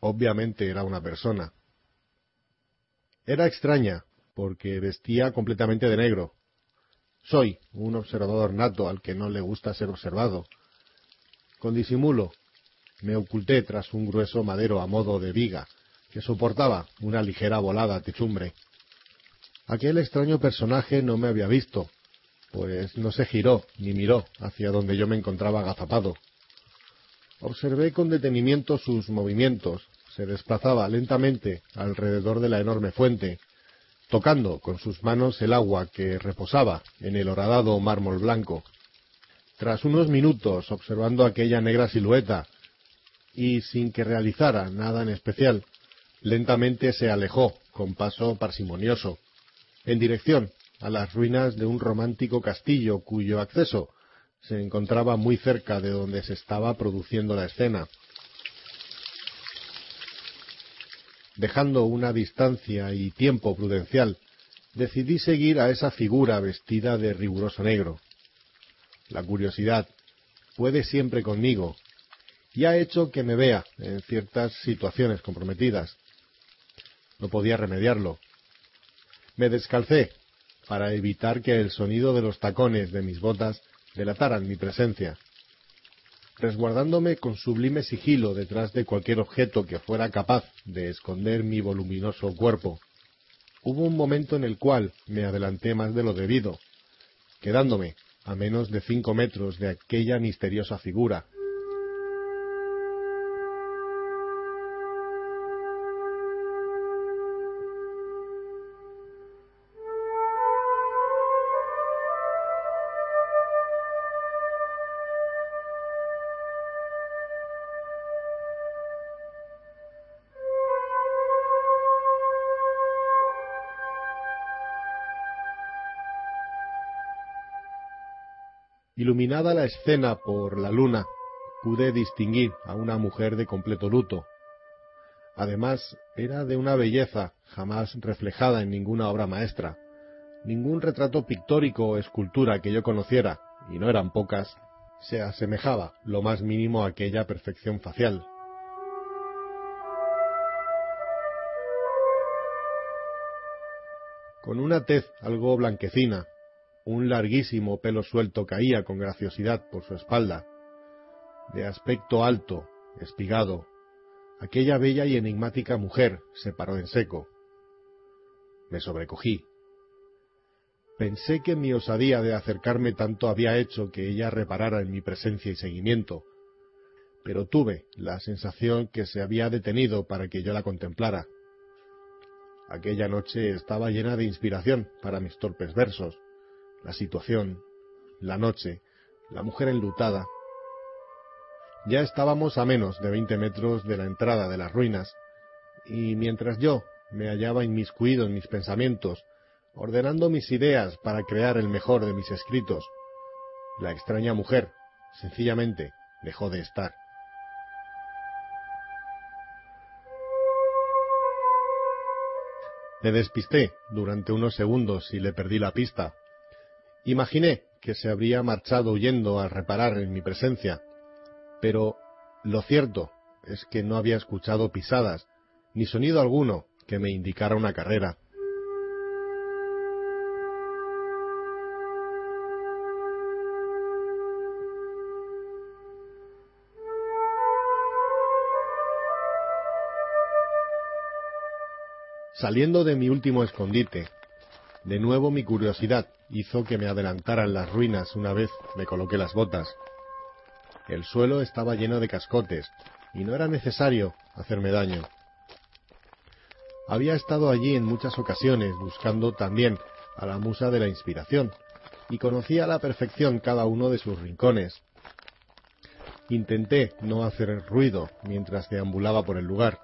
Obviamente era una persona. Era extraña, porque vestía completamente de negro. Soy un observador nato al que no le gusta ser observado. Con disimulo, me oculté tras un grueso madero a modo de viga, que soportaba una ligera volada techumbre. Aquel extraño personaje no me había visto, pues no se giró ni miró hacia donde yo me encontraba agazapado. Observé con detenimiento sus movimientos. Se desplazaba lentamente alrededor de la enorme fuente, tocando con sus manos el agua que reposaba en el horadado mármol blanco. Tras unos minutos observando aquella negra silueta, y sin que realizara nada en especial, lentamente se alejó con paso parsimonioso, en dirección a las ruinas de un romántico castillo cuyo acceso se encontraba muy cerca de donde se estaba produciendo la escena, dejando una distancia y tiempo prudencial. Decidí seguir a esa figura vestida de riguroso negro. La curiosidad puede siempre conmigo, y ha hecho que me vea en ciertas situaciones comprometidas. No podía remediarlo. Me descalcé para evitar que el sonido de los tacones de mis botas delataran mi presencia. Resguardándome con sublime sigilo detrás de cualquier objeto que fuera capaz de esconder mi voluminoso cuerpo. Hubo un momento en el cual me adelanté más de lo debido, quedándome a menos de 5 metros de aquella misteriosa figura. Iluminada la escena por la luna, pude distinguir a una mujer de completo luto. Además, era de una belleza jamás reflejada en ninguna obra maestra, ningún retrato pictórico o escultura que yo conociera, y no eran pocas, se asemejaba lo más mínimo a aquella perfección facial. Con una tez algo blanquecina, un larguísimo pelo suelto caía con graciosidad por su espalda. De aspecto alto, espigado, aquella bella y enigmática mujer se paró en seco. Me sobrecogí. Pensé que mi osadía de acercarme tanto había hecho que ella reparara en mi presencia y seguimiento, pero tuve la sensación que se había detenido para que yo la contemplara. Aquella noche estaba llena de inspiración para mis torpes versos. La situación, la noche, la mujer enlutada. Ya estábamos a menos de 20 metros de la entrada de las ruinas, y mientras yo me hallaba inmiscuido en mis pensamientos, ordenando mis ideas para crear el mejor de mis escritos, la extraña mujer, sencillamente, dejó de estar. Me despisté durante unos segundos y le perdí la pista. Imaginé que se habría marchado huyendo al reparar en mi presencia, pero lo cierto es que no había escuchado pisadas, ni sonido alguno que me indicara una carrera. Saliendo de mi último escondite, de nuevo mi curiosidad hizo que me adelantaran las ruinas una vez me coloqué las botas. El suelo estaba lleno de cascotes, y no era necesario hacerme daño. Había estado allí en muchas ocasiones buscando también a la musa de la inspiración, y conocía a la perfección cada uno de sus rincones. Intenté no hacer ruido mientras deambulaba por el lugar,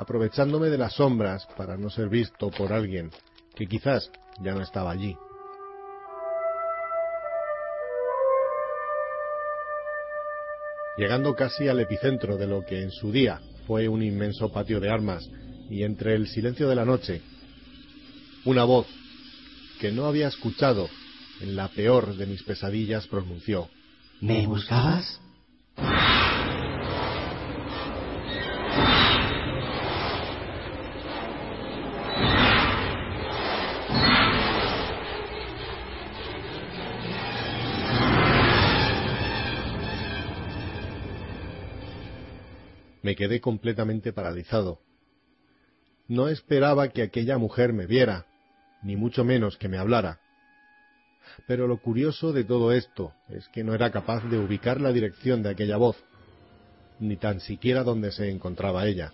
aprovechándome de las sombras para no ser visto por alguien que quizás ya no estaba allí. Llegando casi al epicentro de lo que en su día fue un inmenso patio de armas, y entre el silencio de la noche, una voz que no había escuchado en la peor de mis pesadillas pronunció: ¿Me buscabas? Me quedé completamente paralizado. No esperaba que aquella mujer me viera, ni mucho menos que me hablara. Pero lo curioso de todo esto es que no era capaz de ubicar la dirección de aquella voz, ni tan siquiera dónde se encontraba ella.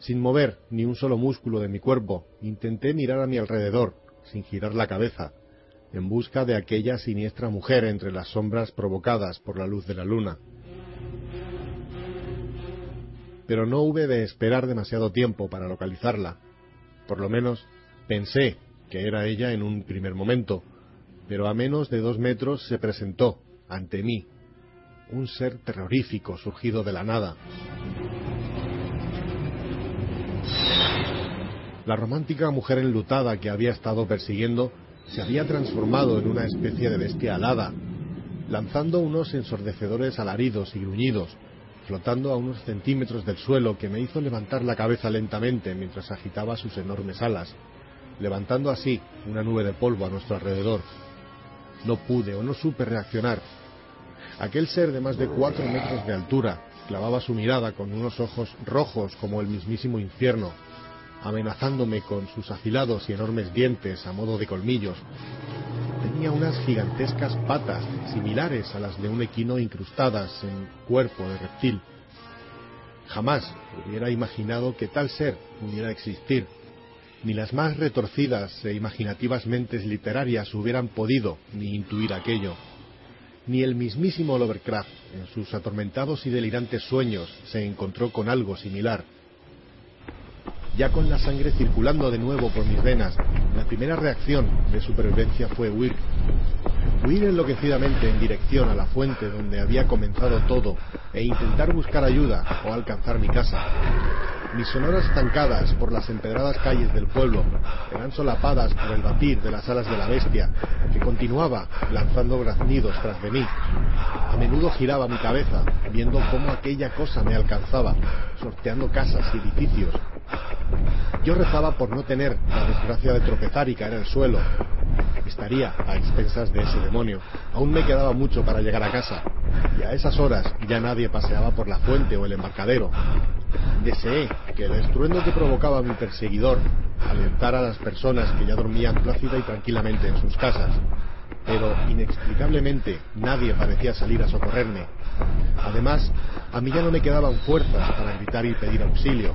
Sin mover ni un solo músculo de mi cuerpo, intenté mirar a mi alrededor, sin girar la cabeza, en busca de aquella siniestra mujer entre las sombras provocadas por la luz de la luna. Pero no hube de esperar demasiado tiempo para localizarla. Por lo menos pensé que era ella en un primer momento, pero a menos de 2 metros se presentó ante mí un ser terrorífico surgido de la nada. La romántica mujer enlutada que había estado persiguiendo se había transformado en una especie de bestia alada, lanzando unos ensordecedores alaridos y gruñidos, flotando a unos centímetros del suelo, que me hizo levantar la cabeza lentamente mientras agitaba sus enormes alas, levantando así una nube de polvo a nuestro alrededor. No pude o no supe reaccionar. Aquel ser de más de 4 metros de altura clavaba su mirada con unos ojos rojos como el mismísimo infierno, amenazándome con sus afilados y enormes dientes a modo de colmillos. Tenía unas gigantescas patas similares a las de un equino incrustadas en cuerpo de reptil. Jamás hubiera imaginado que tal ser pudiera existir. Ni las más retorcidas e imaginativas mentes literarias hubieran podido ni intuir aquello. Ni el mismísimo Lovecraft, en sus atormentados y delirantes sueños, se encontró con algo similar. Ya con la sangre circulando de nuevo por mis venas, la primera reacción de supervivencia fue huir. Huir enloquecidamente en dirección a la fuente donde había comenzado todo e intentar buscar ayuda o alcanzar mi casa. Mis sonoras zancadas por las empedradas calles del pueblo eran solapadas por el batir de las alas de la bestia, que continuaba lanzando graznidos tras de mí. A menudo giraba mi cabeza, viendo cómo aquella cosa me alcanzaba, sorteando casas y edificios. Yo rezaba por no tener la desgracia de tropezar y caer al suelo. Estaría a expensas de ese demonio. Aún me quedaba mucho para llegar a casa, y a esas horas ya nadie paseaba por la fuente o el embarcadero. Deseé que el estruendo que provocaba mi perseguidor alentara a las personas que ya dormían plácida y tranquilamente en sus casas, pero inexplicablemente nadie parecía salir a socorrerme. Además, a mí ya no me quedaban fuerzas para gritar y pedir auxilio.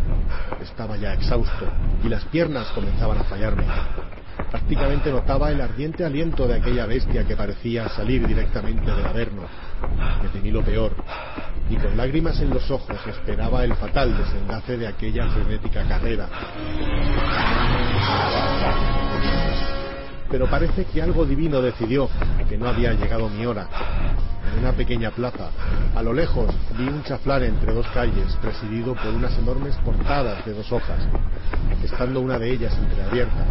Estaba ya exhausto y las piernas comenzaban a fallarme. Prácticamente notaba el ardiente aliento de aquella bestia que parecía salir directamente del Averno. Me temí lo peor, y con lágrimas en los ojos esperaba el fatal desenlace de aquella frenética carrera. Pero parece que algo divino decidió que no había llegado mi hora. En una pequeña plaza, a lo lejos, vi un chaflán entre 2 calles, presidido por unas enormes portadas de 2 hojas, estando una de ellas entreabierta.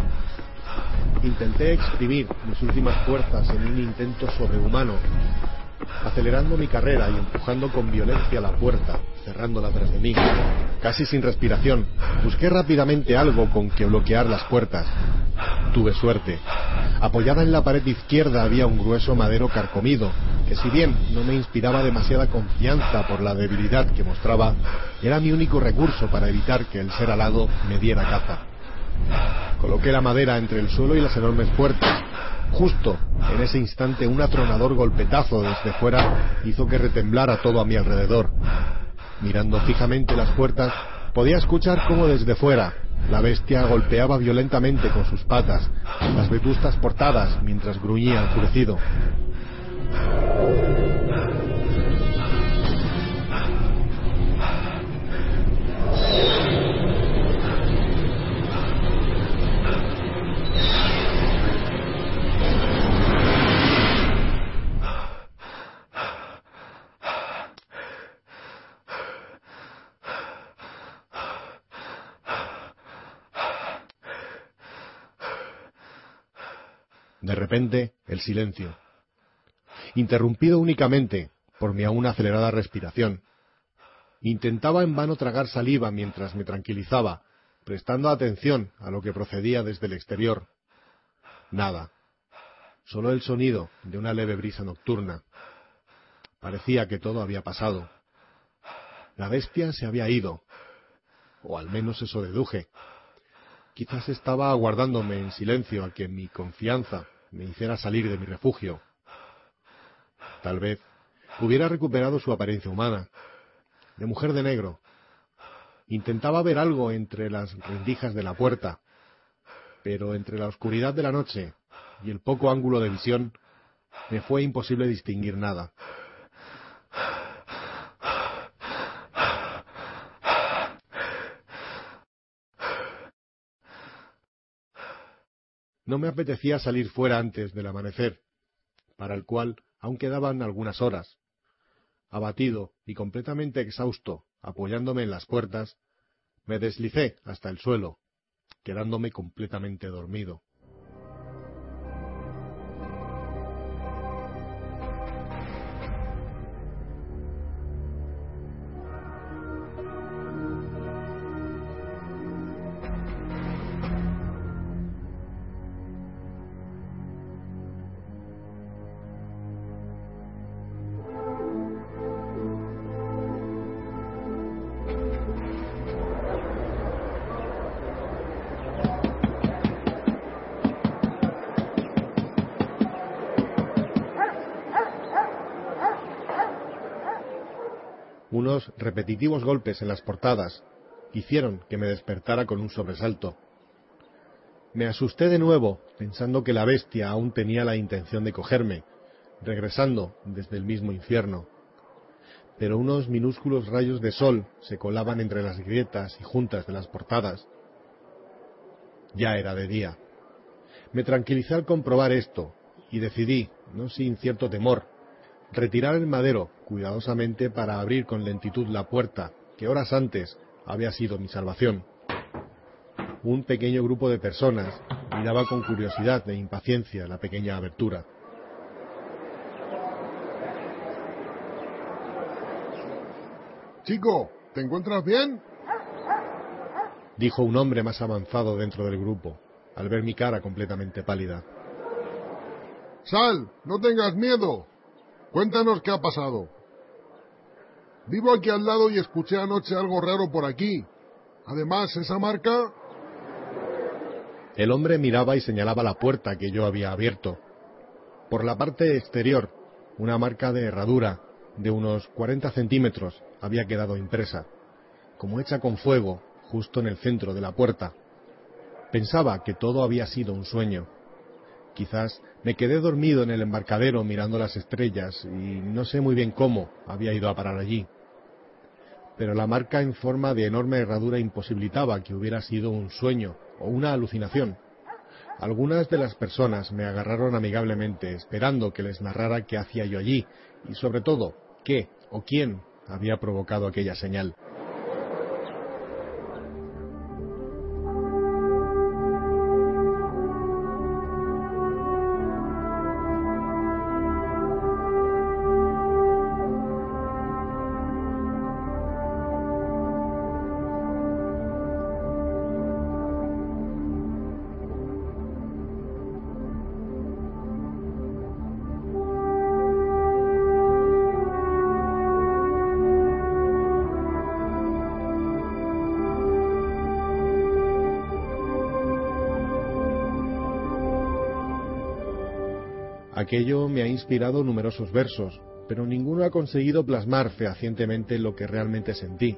Intenté exprimir mis últimas fuerzas en un intento sobrehumano, acelerando mi carrera y empujando con violencia la puerta, cerrándola tras de mí. Casi sin respiración, busqué rápidamente algo con que bloquear las puertas. Tuve suerte. Apoyada en la pared izquierda había un grueso madero carcomido, que si bien no me inspiraba demasiada confianza por la debilidad que mostraba, era mi único recurso para evitar que el ser alado me diera caza. Coloqué la madera entre el suelo y las enormes puertas. Justo en ese instante, un atronador golpetazo desde fuera hizo que retemblara todo a mi alrededor. Mirando fijamente las puertas, podía escuchar cómo desde fuera la bestia golpeaba violentamente con sus patas las vetustas portadas mientras gruñía enfurecido. De repente, el silencio, interrumpido únicamente por mi aún acelerada respiración. Intentaba en vano tragar saliva mientras me tranquilizaba, prestando atención a lo que procedía desde el exterior. Nada. Solo el sonido de una leve brisa nocturna. Parecía que todo había pasado. La bestia se había ido, o al menos eso deduje. Quizás estaba aguardándome en silencio a que mi confianza me hiciera salir de mi refugio. Tal vez hubiera recuperado su apariencia humana, de mujer de negro. Intentaba ver algo entre las rendijas de la puerta, pero entre la oscuridad de la noche y el poco ángulo de visión me fue imposible distinguir nada. No me apetecía salir fuera antes del amanecer, para el cual aún quedaban algunas horas. Abatido y completamente exhausto, apoyándome en las puertas, me deslicé hasta el suelo, quedándome completamente dormido. Unos repetitivos golpes en las portadas hicieron que me despertara con un sobresalto. Me asusté de nuevo, pensando que la bestia aún tenía la intención de cogerme, regresando desde el mismo infierno. Pero unos minúsculos rayos de sol se colaban entre las grietas y juntas de las portadas. Ya era de día. Me tranquilicé al comprobar esto, y decidí, no sin cierto temor, retirar el madero cuidadosamente para abrir con lentitud la puerta que horas antes había sido mi salvación. Un pequeño grupo de personas miraba con curiosidad e impaciencia la pequeña abertura. —Chico, ¿te encuentras bien? —dijo un hombre más avanzado dentro del grupo, al ver mi cara completamente pálida. —Sal, no tengas miedo. Cuéntanos qué ha pasado. Vivo aquí al lado y escuché anoche algo raro por aquí. Además, esa marca... El hombre miraba y señalaba la puerta que yo había abierto. Por la parte exterior, una marca de herradura de unos 40 centímetros había quedado impresa, como hecha con fuego, justo en el centro de la puerta. Pensaba que todo había sido un sueño. Quizás me quedé dormido en el embarcadero mirando las estrellas y no sé muy bien cómo había ido a parar allí. Pero la marca en forma de enorme herradura imposibilitaba que hubiera sido un sueño o una alucinación. Algunas de las personas me agarraron amigablemente esperando que les narrara qué hacía yo allí y sobre todo qué o quién había provocado aquella señal. Aquello me ha inspirado numerosos versos, pero ninguno ha conseguido plasmar fehacientemente lo que realmente sentí.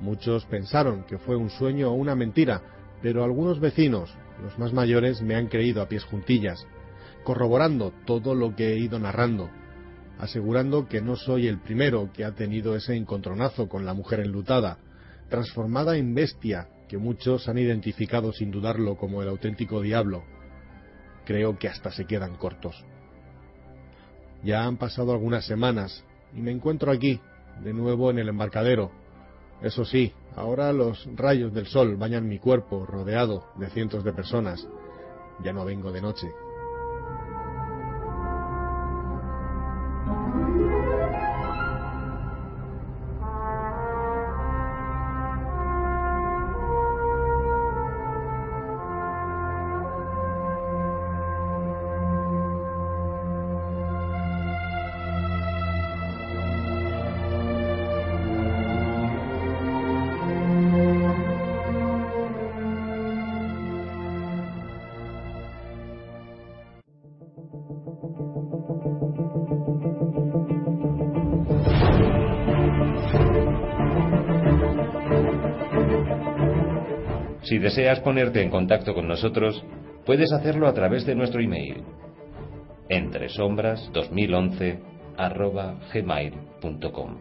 Muchos pensaron que fue un sueño o una mentira, pero algunos vecinos, los más mayores, me han creído a pies juntillas, corroborando todo lo que he ido narrando, asegurando que no soy el primero que ha tenido ese encontronazo con la mujer enlutada, transformada en bestia, que muchos han identificado sin dudarlo como el auténtico diablo. Creo que hasta se quedan cortos. Ya han pasado algunas semanas y me encuentro aquí, de nuevo en el embarcadero. Eso sí, ahora los rayos del sol bañan mi cuerpo rodeado de cientos de personas. Ya no vengo de noche. Si deseas ponerte en contacto con nosotros, puedes hacerlo a través de nuestro email entresombras2011@gmail.com.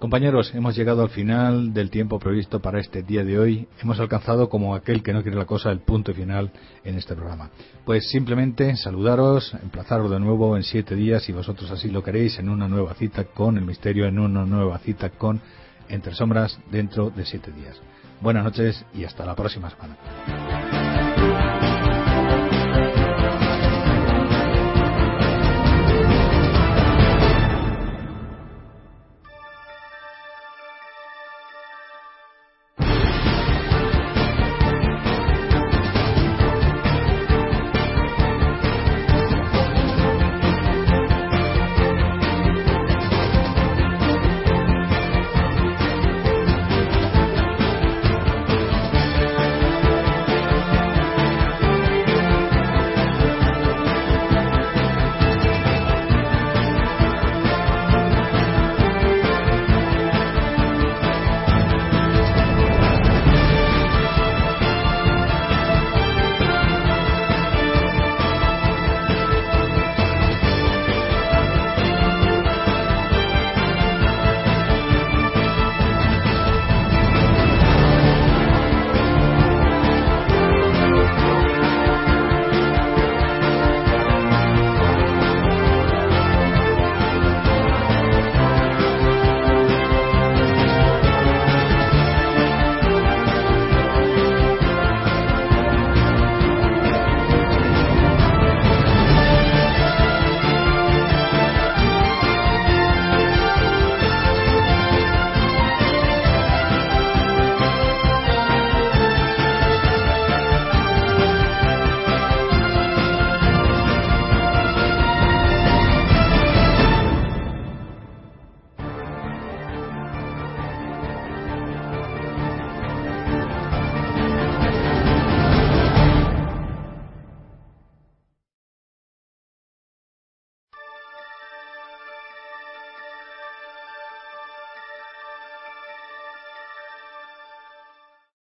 Compañeros, hemos llegado al final del tiempo previsto para este día de hoy. Hemos alcanzado, como aquel que no quiere la cosa, el punto final en este programa. Pues simplemente saludaros, emplazaros de nuevo en 7 días, si vosotros así lo queréis, en una nueva cita con el misterio, en una nueva cita con Entre Sombras dentro de 7 días. Buenas noches y hasta la próxima semana.